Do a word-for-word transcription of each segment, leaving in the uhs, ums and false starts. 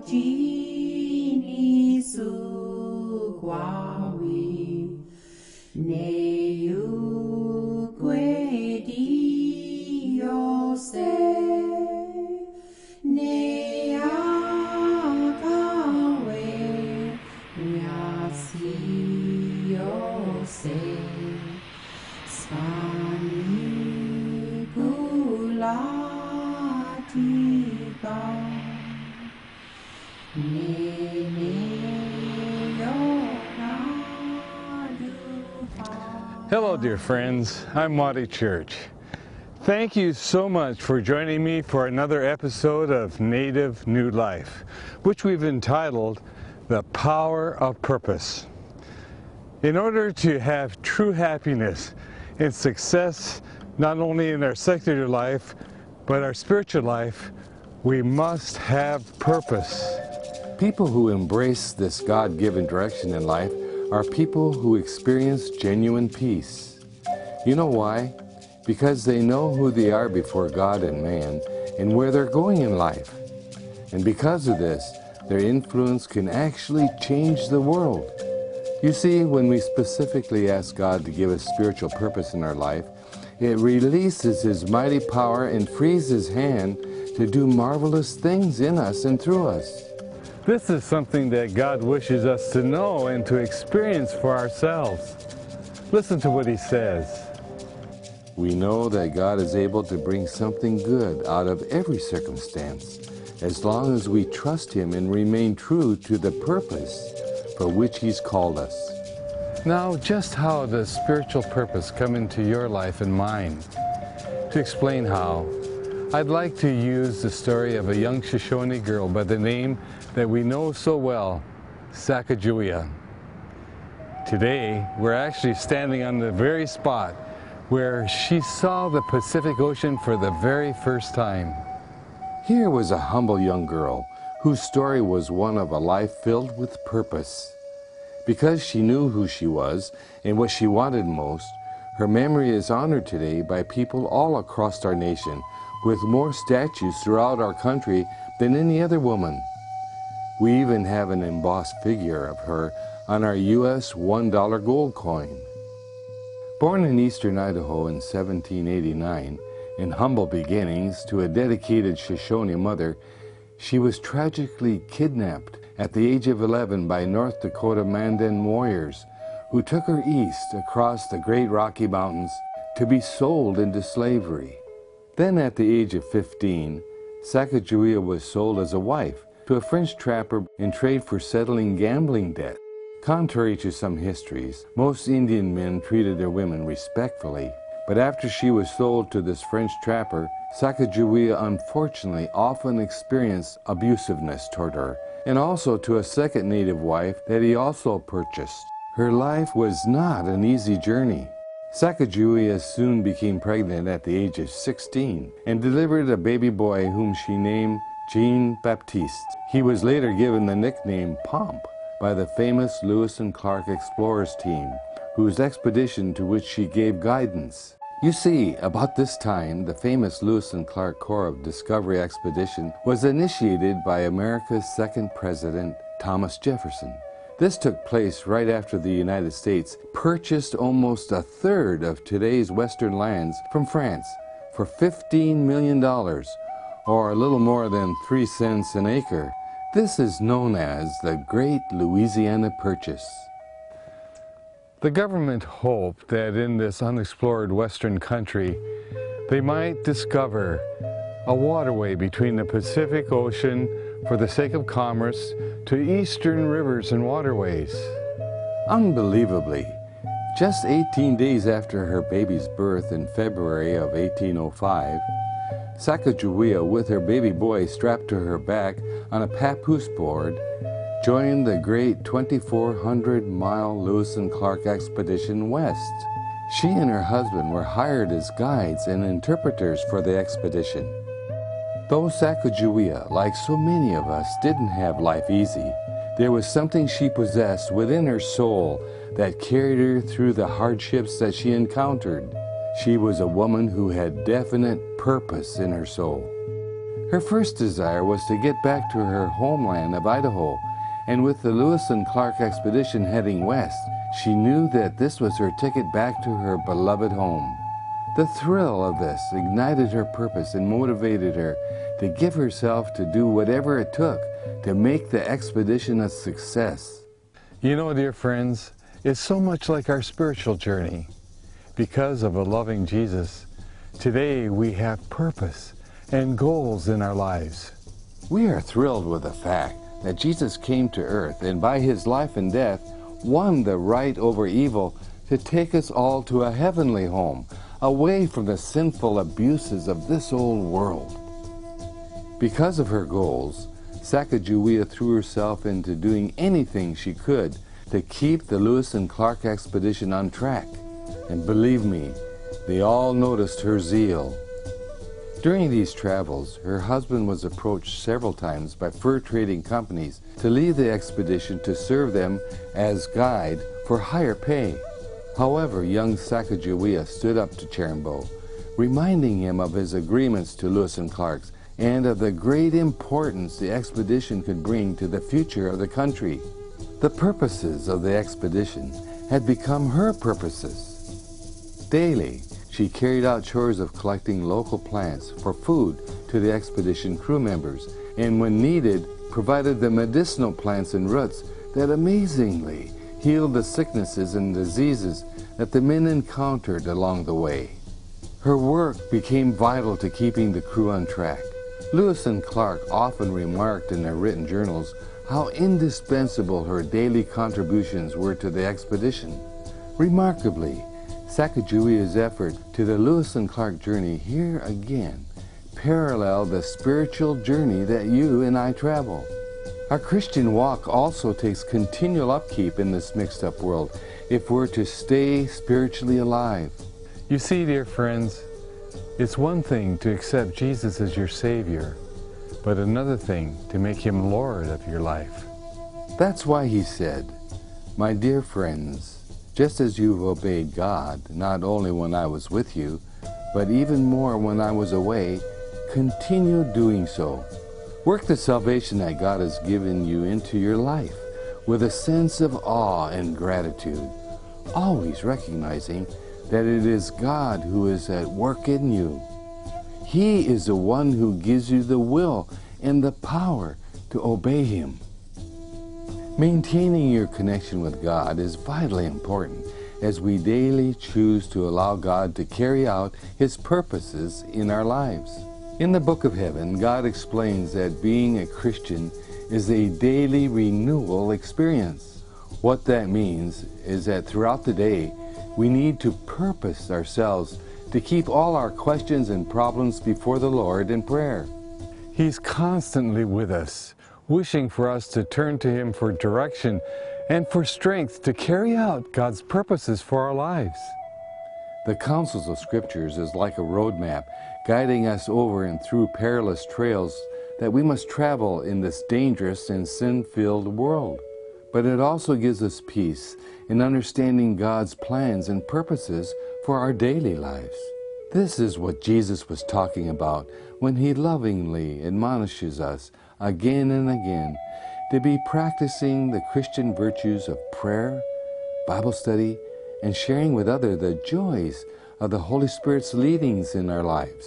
Jinisu kwawi neu kwe diose ne akawe nyasiose spanikulatika. Hello, dear friends. I'm Maude Church. Thank you so much for joining me for another episode of Native New Life, which we've entitled The Power of Purpose. In order to have true happiness and success, not only in our secular life, but our spiritual life, we must have purpose. People who embrace this God-given direction in life are people who experience genuine peace. You know why? Because they know who they are before God and man and where they're going in life. And because of this, their influence can actually change the world. You see, when we specifically ask God to give us spiritual purpose in our life, it releases His mighty power and frees His hand to do marvelous things in us and through us. This is something that God wishes us to know and to experience for ourselves. Listen to what He says. We know that God is able to bring something good out of every circumstance, as long as we trust Him and remain true to the purpose for which He's called us. Now, just how does spiritual purpose come into your life and mine? To explain how, I'd like to use the story of a young Shoshone girl by the name that we know so well, Sacagawea. Today, we're actually standing on the very spot where she saw the Pacific Ocean for the very first time. Here was a humble young girl whose story was one of a life filled with purpose. Because she knew who she was and what she wanted most, her memory is honored today by people all across our nation, with more statues throughout our country than any other woman. We even have an embossed figure of her on our U S one dollar gold coin. Born in eastern Idaho in seventeen eighty-nine, in humble beginnings to a dedicated Shoshone mother, she was tragically kidnapped at the age of eleven by North Dakota Mandan warriors, who took her east across the Great Rocky Mountains to be sold into slavery. Then at the age of fifteen, Sacagawea was sold as a wife to a French trapper in trade for settling gambling debt. Contrary to some histories, most Indian men treated their women respectfully, but after she was sold to this French trapper, Sacagawea unfortunately often experienced abusiveness toward her, and also to a second native wife that he also purchased. Her life was not an easy journey. Sacagawea soon became pregnant at the age of sixteen and delivered a baby boy whom she named Jean Baptiste. He was later given the nickname Pomp by the famous Lewis and Clark explorers team, whose expedition to which she gave guidance. You see, about this time, the famous Lewis and Clark Corps of Discovery expedition was initiated by America's second president, Thomas Jefferson. This took place right after the United States purchased almost a third of today's western lands from France for fifteen million dollars, or a little more than three cents an acre. This is known as the Great Louisiana Purchase. The government hoped that in this unexplored western country, they might discover a waterway between the Pacific Ocean for the sake of commerce to eastern rivers and waterways. Unbelievably, just eighteen days after her baby's birth in February of eighteen oh five, Sacagawea, with her baby boy strapped to her back on a papoose board, joined the great twenty-four hundred mile Lewis and Clark expedition west. She and her husband were hired as guides and interpreters for the expedition. Though Sacagawea, like so many of us, didn't have life easy, there was something she possessed within her soul that carried her through the hardships that she encountered. She was a woman who had definite purpose in her soul. Her first desire was to get back to her homeland of Idaho, and with the Lewis and Clark expedition heading west, she knew that this was her ticket back to her beloved home. The thrill of this ignited her purpose and motivated her to give herself to do whatever it took to make the expedition a success. You know, dear friends, it's so much like our spiritual journey. Because of a loving Jesus, today we have purpose and goals in our lives. We are thrilled with the fact that Jesus came to earth and by his life and death won the right over evil to take us all to a heavenly home, away from the sinful abuses of this old world. Because of her goals, Sacagawea threw herself into doing anything she could to keep the Lewis and Clark expedition on track. And believe me, they all noticed her zeal. During these travels, her husband was approached several times by fur trading companies to lead the expedition to serve them as guide for higher pay. However, young Sacagawea stood up to Cherenbow, reminding him of his agreements to Lewis and Clark's and of the great importance the expedition could bring to the future of the country. The purposes of the expedition had become her purposes. Daily, she carried out chores of collecting local plants for food to the expedition crew members, and when needed, provided the medicinal plants and roots that amazingly healed the sicknesses and diseases that the men encountered along the way. Her work became vital to keeping the crew on track. Lewis and Clark often remarked in their written journals how indispensable her daily contributions were to the expedition. Remarkably, Sacagawea's effort to the Lewis and Clark journey here again parallel the spiritual journey that you and I travel. Our Christian walk also takes continual upkeep in this mixed-up world if we're to stay spiritually alive. You see, dear friends, it's one thing to accept Jesus as your Savior, but another thing to make Him Lord of your life. That's why He said, "My dear friends, just as you've obeyed God, not only when I was with you, but even more when I was away, continue doing so. Work the salvation that God has given you into your life with a sense of awe and gratitude, always recognizing that it is God who is at work in you. He is the one who gives you the will and the power to obey Him." Maintaining your connection with God is vitally important as we daily choose to allow God to carry out His purposes in our lives. In the Book of Heaven, God explains that being a Christian is a daily renewal experience. What that means is that throughout the day, we need to purpose ourselves to keep all our questions and problems before the Lord in prayer. He's constantly with us, wishing for us to turn to Him for direction and for strength to carry out God's purposes for our lives. The counsels of Scriptures is like a road map guiding us over and through perilous trails that we must travel in this dangerous and sin-filled world. But it also gives us peace in understanding God's plans and purposes for our daily lives. This is what Jesus was talking about when He lovingly admonishes us again and again to be practicing the Christian virtues of prayer, Bible study, and sharing with others the joys of the Holy Spirit's leadings in our lives.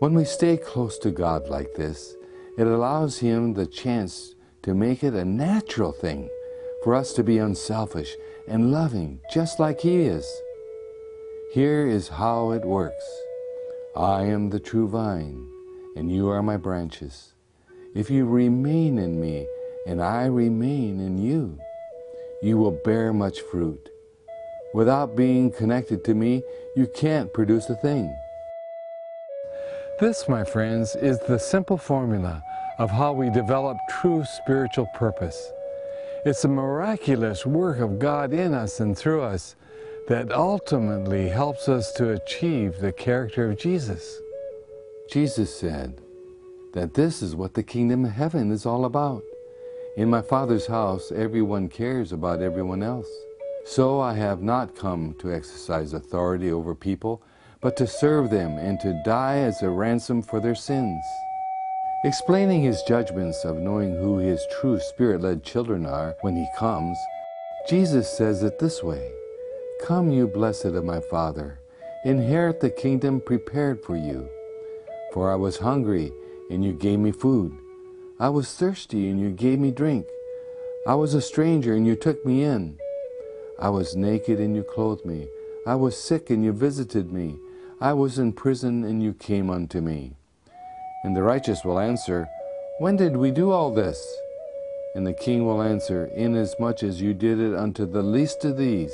When we stay close to God like this, it allows Him the chance to make it a natural thing for us to be unselfish and loving just like He is. Here is how it works. I am the true vine, and you are my branches. If you remain in me, and I remain in you, you will bear much fruit. Without being connected to me, you can't produce a thing. This, my friends, is the simple formula of how we develop true spiritual purpose. It's a miraculous work of God in us and through us that ultimately helps us to achieve the character of Jesus. Jesus said that this is what the kingdom of heaven is all about. In my Father's house, everyone cares about everyone else. So I have not come to exercise authority over people, but to serve them and to die as a ransom for their sins. explaining his judgments of knowing who his true spirit-led children are when he comes. Jesus says it this way, "Come, you blessed of my Father, inherit the kingdom prepared for you. For I was hungry, and you gave me food. I was thirsty, and you gave me drink. I was a stranger, and you took me in. I was naked, and you clothed me. I was sick, and you visited me. I was in prison, and you came unto me." And the righteous will answer, "When did we do all this?" And the king will answer, "Inasmuch as you did it unto the least of these,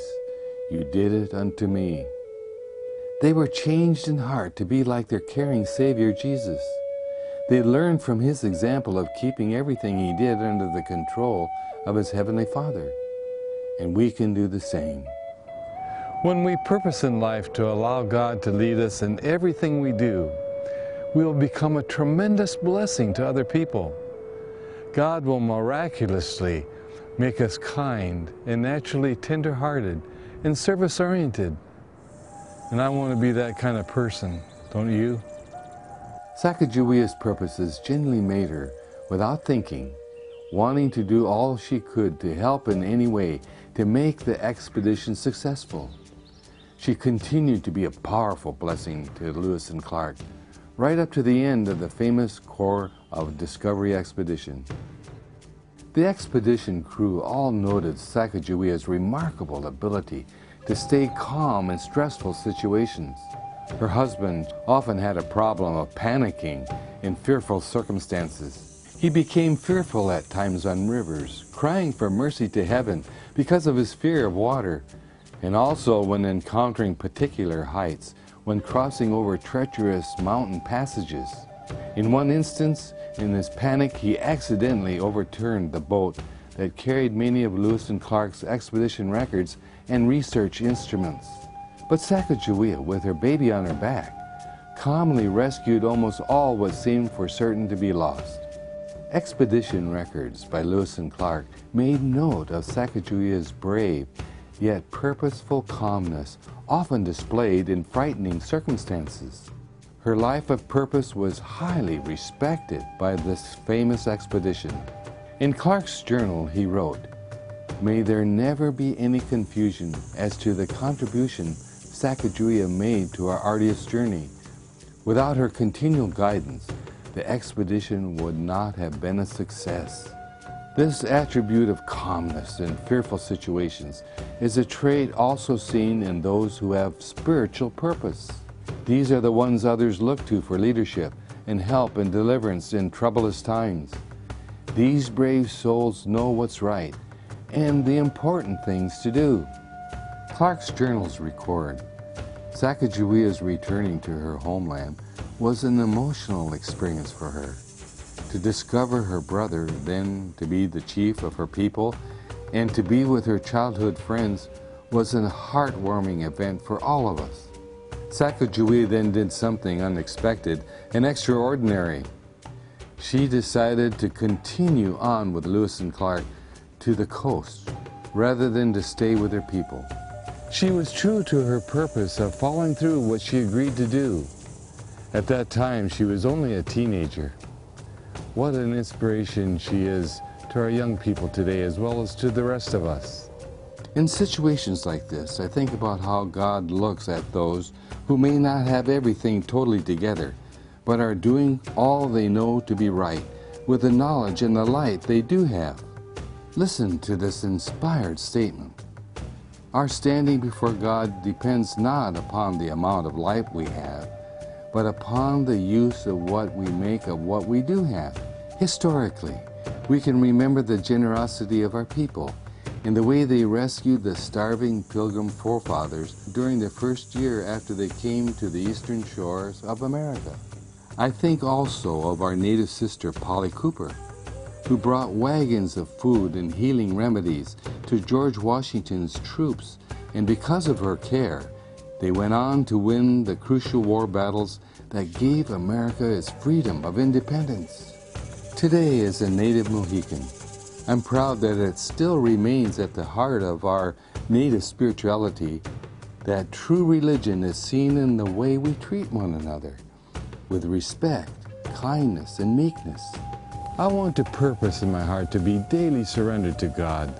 you did it unto me." They were changed in heart to be like their caring Savior Jesus. They learned from his example of keeping everything he did under the control of his Heavenly Father. And we can do the same. When we purpose in life to allow God to lead us in everything we do, we will become a tremendous blessing to other people. God will miraculously make us kind and naturally tender-hearted and service-oriented. And I want to be that kind of person, don't you? Sacagawea's purposes gently made her, without thinking, wanting to do all she could to help in any way to make the expedition successful. She continued to be a powerful blessing to Lewis and Clark, right up to the end of the famous Corps of Discovery expedition. The expedition crew all noted Sacagawea's remarkable ability to stay calm in stressful situations. Her husband often had a problem of panicking in fearful circumstances. He became fearful at times on rivers, crying for mercy to heaven because of his fear of water, and also when encountering particular heights, when crossing over treacherous mountain passages. In one instance, in his panic, he accidentally overturned the boat that carried many of Lewis and Clark's expedition records and research instruments. But Sacagawea, with her baby on her back, calmly rescued almost all what seemed for certain to be lost. Expedition records by Lewis and Clark made note of Sacagawea's brave, yet purposeful calmness, often displayed in frightening circumstances. Her life of purpose was highly respected by this famous expedition. In Clark's journal, he wrote, "May there never be any confusion as to the contribution Sacagawea made to our arduous journey. Without her continual guidance, the expedition would not have been a success." This attribute of calmness in fearful situations is a trait also seen in those who have spiritual purpose. These are the ones others look to for leadership and help and deliverance in troublous times. These brave souls know what's right and the important things to do. Clark's journals record, Sacagawea's returning to her homeland was an emotional experience for her. To discover her brother, then to be the chief of her people, and to be with her childhood friends was a heartwarming event for all of us. Sacagawea then did something unexpected and extraordinary. She decided to continue on with Lewis and Clark to the coast, rather than to stay with her people. She was true to her purpose of following through what she agreed to do. At that time, she was only a teenager. What an inspiration she is to our young people today, as well as to the rest of us. In situations like this, I think about how God looks at those who may not have everything totally together, but are doing all they know to be right, with the knowledge and the light they do have. Listen to this inspired statement. Our standing before God depends not upon the amount of life we have, but upon the use of what we make of what we do have. Historically, we can remember the generosity of our people and the way they rescued the starving Pilgrim forefathers during the first year after they came to the eastern shores of America. I think also of our native sister, Polly Cooper, who brought wagons of food and healing remedies to George Washington's troops, and because of her care, they went on to win the crucial war battles that gave America its freedom of independence. Today, as a native Mohican, I'm proud that it still remains at the heart of our native spirituality that true religion is seen in the way we treat one another, with respect, kindness, and meekness. I want a purpose in my heart to be daily surrendered to God,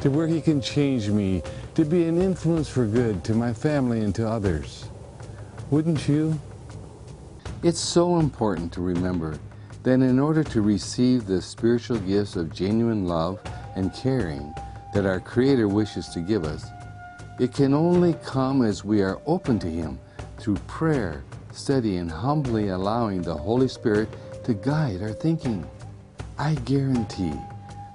to where He can change me, to be an influence for good to my family and to others. Wouldn't you? It's so important to remember that in order to receive the spiritual gifts of genuine love and caring that our Creator wishes to give us, it can only come as we are open to Him through prayer, study, and humbly allowing the Holy Spirit to guide our thinking. I guarantee,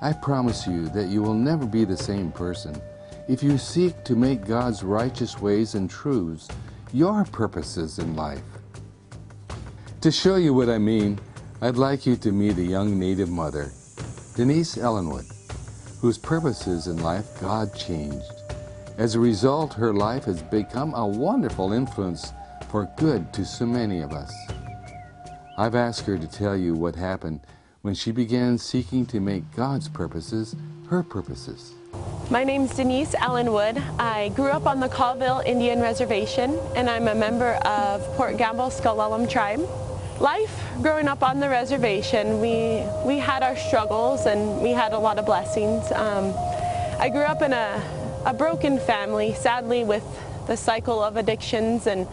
I promise you that you will never be the same person. If you seek to make God's righteous ways and truths your purposes in life. To show you what I mean, I'd like you to meet a young Native mother, Denise Ellenwood, whose purposes in life God changed. As a result, her life has become a wonderful influence for good to so many of us. I've asked her to tell you what happened when she began seeking to make God's purposes her purposes. My name's Denise Ellenwood. I grew up on the Colville Indian Reservation, and I'm a member of Port Gamble S'Klallam tribe. Life growing up on the reservation, we, we had our struggles and we had a lot of blessings. Um, I grew up in a A broken family, sadly, with the cycle of addictions and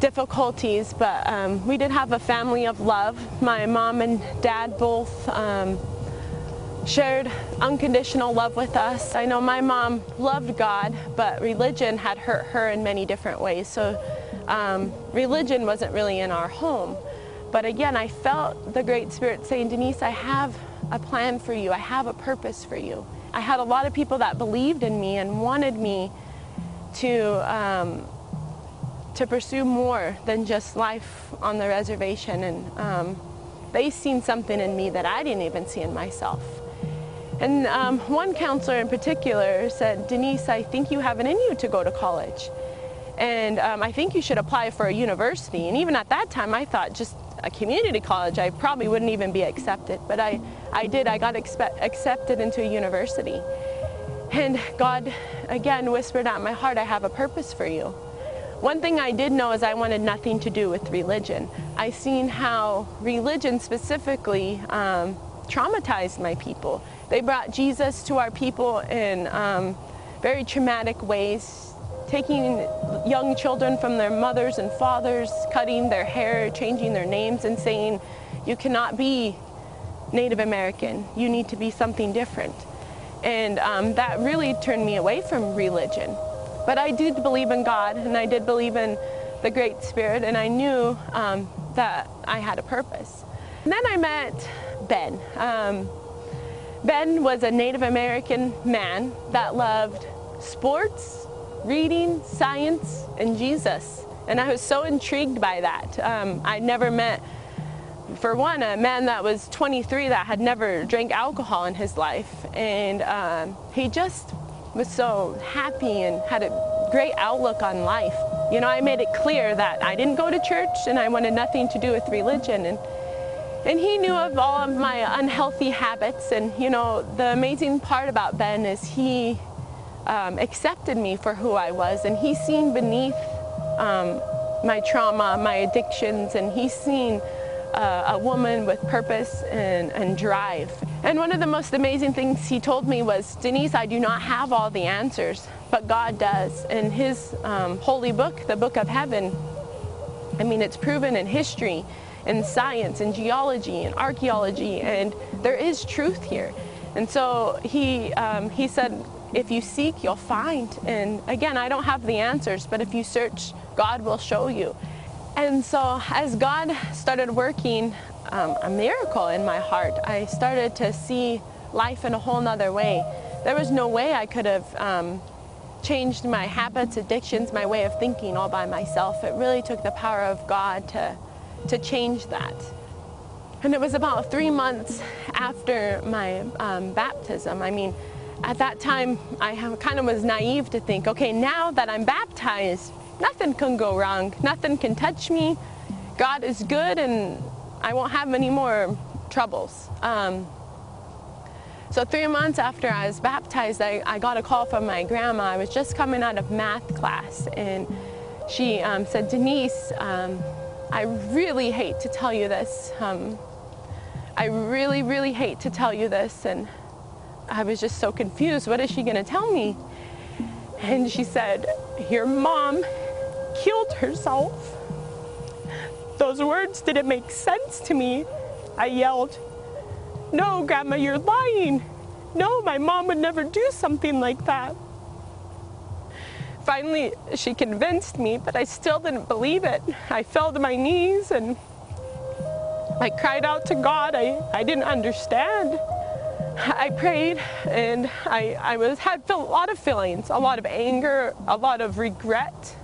difficulties, but um, we did have a family of love. My mom and dad both um, shared unconditional love with us. I know my mom loved God, but religion had hurt her in many different ways, so um, religion wasn't really in our home. But again, I felt the Great Spirit saying, Denise, I have a plan for you. I have a purpose for you. I had a lot of people that believed in me and wanted me to, um, to pursue more than just life on the reservation, and um, they seen something in me that I didn't even see in myself. And um, one counselor in particular said, Denise, I think you have it in you to go to college, and um, I think you should apply for a university. And even at that time, I thought just a community college, I probably wouldn't even be accepted, but I, I did. I got expe- accepted into a university. And God, again, whispered out in my heart, I have a purpose for you. One thing I did know is I wanted nothing to do with religion. I seen how religion specifically um, traumatized my people. They brought Jesus to our people in um, very traumatic ways, taking young children from their mothers and fathers, cutting their hair, changing their names, and saying, you cannot be Native American. You need to be something different. And um, that really turned me away from religion. But I did believe in God, and I did believe in the Great Spirit, and I knew um, that I had a purpose. And then I met Ben. Um, Ben was a Native American man that loved sports, reading, science, and Jesus. And I was so intrigued by that. Um, I'd never met, for one, a man that was twenty-three that had never drank alcohol in his life. And um, he just was so happy and had a great outlook on life. You know, I made it clear that I didn't go to church and I wanted nothing to do with religion. And, and he knew of all of my unhealthy habits. And, you know, the amazing part about Ben is he Um, accepted me for who I was, and he's seen beneath um, my trauma, my addictions, and he's seen uh, a woman with purpose and, and drive. And one of the most amazing things he told me was, Denise, I do not have all the answers, but God does. And his um, holy book, the Book of Heaven, I mean, it's proven in history, in science, in geology, in archaeology, and there is truth here. And so he, um, he said, if you seek, you'll find. And again, I don't have the answers, but if you search, God will show you. And so as God started working um, a miracle in my heart, I started to see life in a whole nother way. There was no way I could have um, changed my habits, addictions, my way of thinking all by myself. It really took the power of God to, to change that. And it was about three months after my um, baptism. I mean, at that time, I kind of was naive to think, okay, now that I'm baptized, nothing can go wrong. Nothing can touch me. God is good, and I won't have any more troubles. Um, so three months after I was baptized, I, I got a call from my grandma. I was just coming out of math class, and she um, said, Denise, um, I really hate to tell you this. Um, I really, really hate to tell you this. And I was just so confused. What is she going to tell me? And she said, your mom killed herself. Those words didn't make sense to me. I yelled, no, Grandma, you're lying. No, my mom would never do something like that. Finally, she convinced me, but I still didn't believe it. I fell to my knees and I cried out to God. I, I didn't understand. I prayed, and I, I was, had a lot of feelings, a lot of anger, a lot of regret,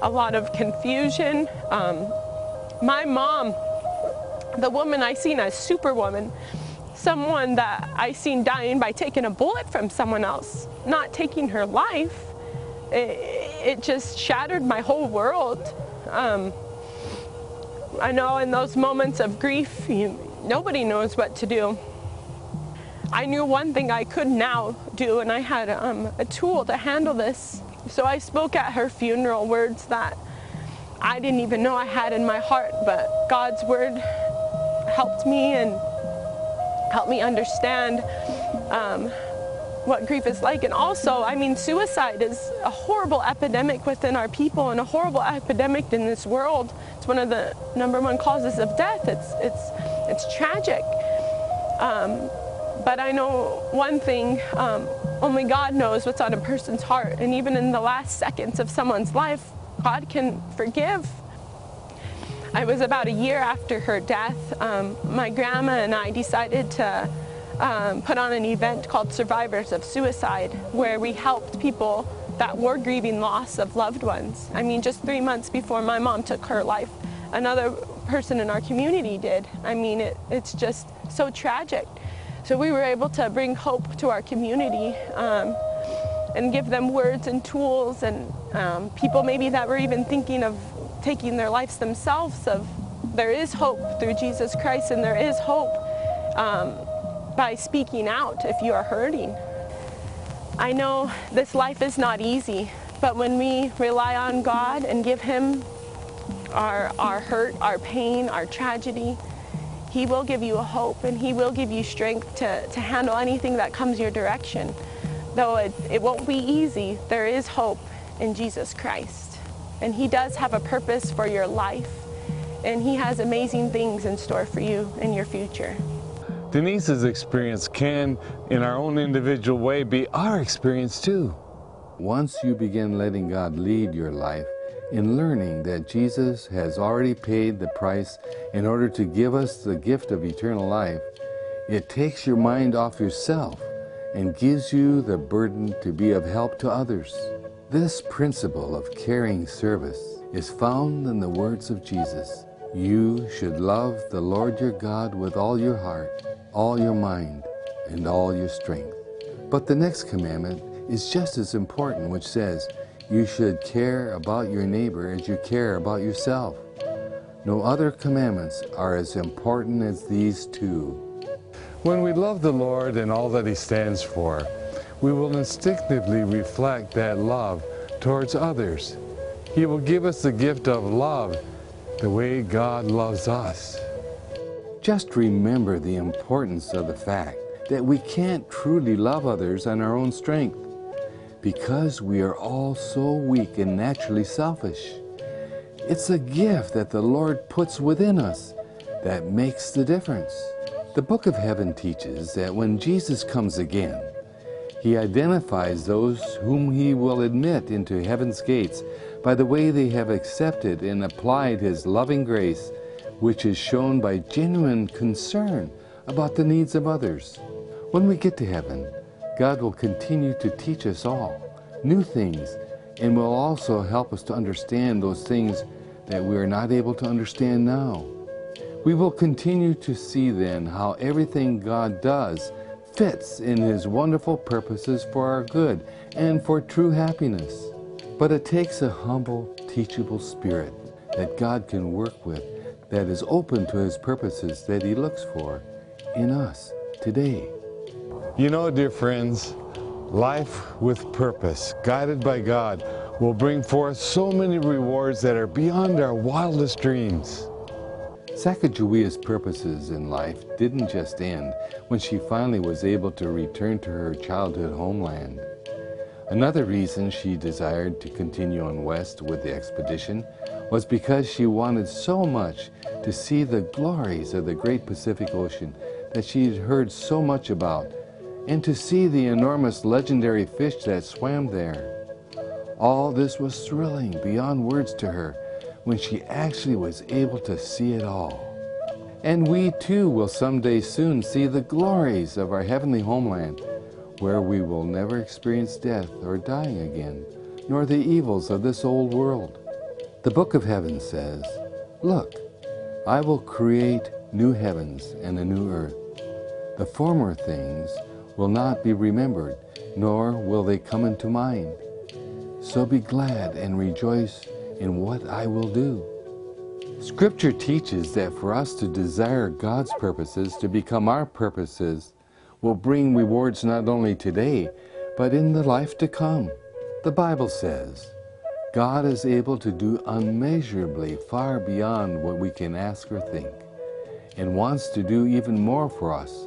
a lot of confusion. Um, my mom, the woman I seen as superwoman, someone that I seen dying by taking a bullet from someone else, not taking her life, it, it just shattered my whole world. Um, I know in those moments of grief, you, nobody knows what to do. I knew one thing I could now do, and I had um, a tool to handle this. So I spoke at her funeral words that I didn't even know I had in my heart, but God's word helped me and helped me understand um, what grief is like. And also, I mean, suicide is a horrible epidemic within our people and a horrible epidemic in this world. It's one of the number one causes of death. It's, it's, it's tragic. Um, But I know one thing, um, only God knows what's on a person's heart. And even in the last seconds of someone's life, God can forgive. I was about a year after her death. Um, my grandma and I decided to um, put on an event called Survivors of Suicide, where we helped people that were grieving loss of loved ones. I mean, just three months before my mom took her life, another person in our community did. I mean, it, it's just so tragic. So we were able to bring hope to our community um, and give them words and tools and um, people maybe that were even thinking of taking their lives themselves, of there is hope through Jesus Christ, and there is hope um, by speaking out if you are hurting. I know this life is not easy, but when we rely on God and give Him our, our hurt, our pain, our tragedy, He will give you a hope, and He will give you strength to, to handle anything that comes your direction. Though it, it won't be easy, there is hope in Jesus Christ. And He does have a purpose for your life, and He has amazing things in store for you in your future. Denise's experience can, in our own individual way, be our experience too. Once you begin letting God lead your life, in learning that Jesus has already paid the price in order to give us the gift of eternal life, it takes your mind off yourself and gives you the burden to be of help to others. This principle of caring service is found in the words of Jesus. You should love the Lord your God with all your heart, all your mind, and all your strength. But the next commandment is just as important, which says, you should care about your neighbor as you care about yourself. No other commandments are as important as these two. When we love the Lord and all that He stands for, we will instinctively reflect that love towards others. He will give us the gift of love the way God loves us. Just remember the importance of the fact that we can't truly love others on our own strength, because we are all so weak and naturally selfish. It's a gift that the Lord puts within us that makes the difference. The Book of Heaven teaches that when Jesus comes again, He identifies those whom He will admit into heaven's gates by the way they have accepted and applied His loving grace, which is shown by genuine concern about the needs of others. When we get to heaven, God will continue to teach us all new things, and will also help us to understand those things that we are not able to understand now. We will continue to see then how everything God does fits in His wonderful purposes for our good and for true happiness. But it takes a humble, teachable spirit that God can work with, that is open to His purposes that He looks for in us today. You know, dear friends, life with purpose, guided by God, will bring forth so many rewards that are beyond our wildest dreams. Sacagawea's purposes in life didn't just end when she finally was able to return to her childhood homeland. Another reason she desired to continue on west with the expedition was because she wanted so much to see the glories of the great Pacific Ocean that she had heard so much about, and to see the enormous legendary fish that swam there. All this was thrilling beyond words to her when she actually was able to see it all. And we too will someday soon see the glories of our heavenly homeland, where we will never experience death or dying again, nor the evils of this old world. The Book of Heaven says, "Look, I will create new heavens and a new earth. The former things will not be remembered, nor will they come into mind. So be glad and rejoice in what I will do." Scripture teaches that for us to desire God's purposes to become our purposes will bring rewards not only today, but in the life to come. The Bible says, God is able to do unmeasurably far beyond what we can ask or think, and wants to do even more for us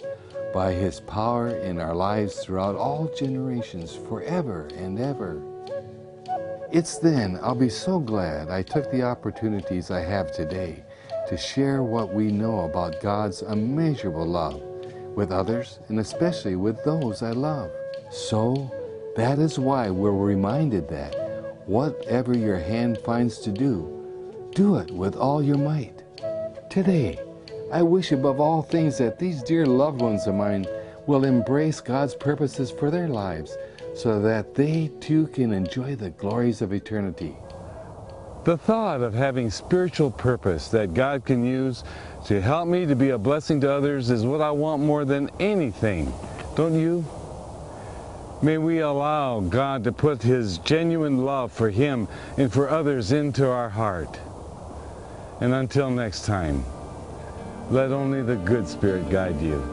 by His power in our lives throughout all generations, forever and ever. It's then I'll be so glad I took the opportunities I have today to share what we know about God's immeasurable love with others, and especially with those I love. So that is why we're reminded that whatever your hand finds to do, do it with all your might. Today, I wish above all things that these dear loved ones of mine will embrace God's purposes for their lives, so that they too can enjoy the glories of eternity. The thought of having spiritual purpose that God can use to help me to be a blessing to others is what I want more than anything. Don't you? May we allow God to put His genuine love for Him and for others into our heart. And until next time, let only the good Spirit guide you.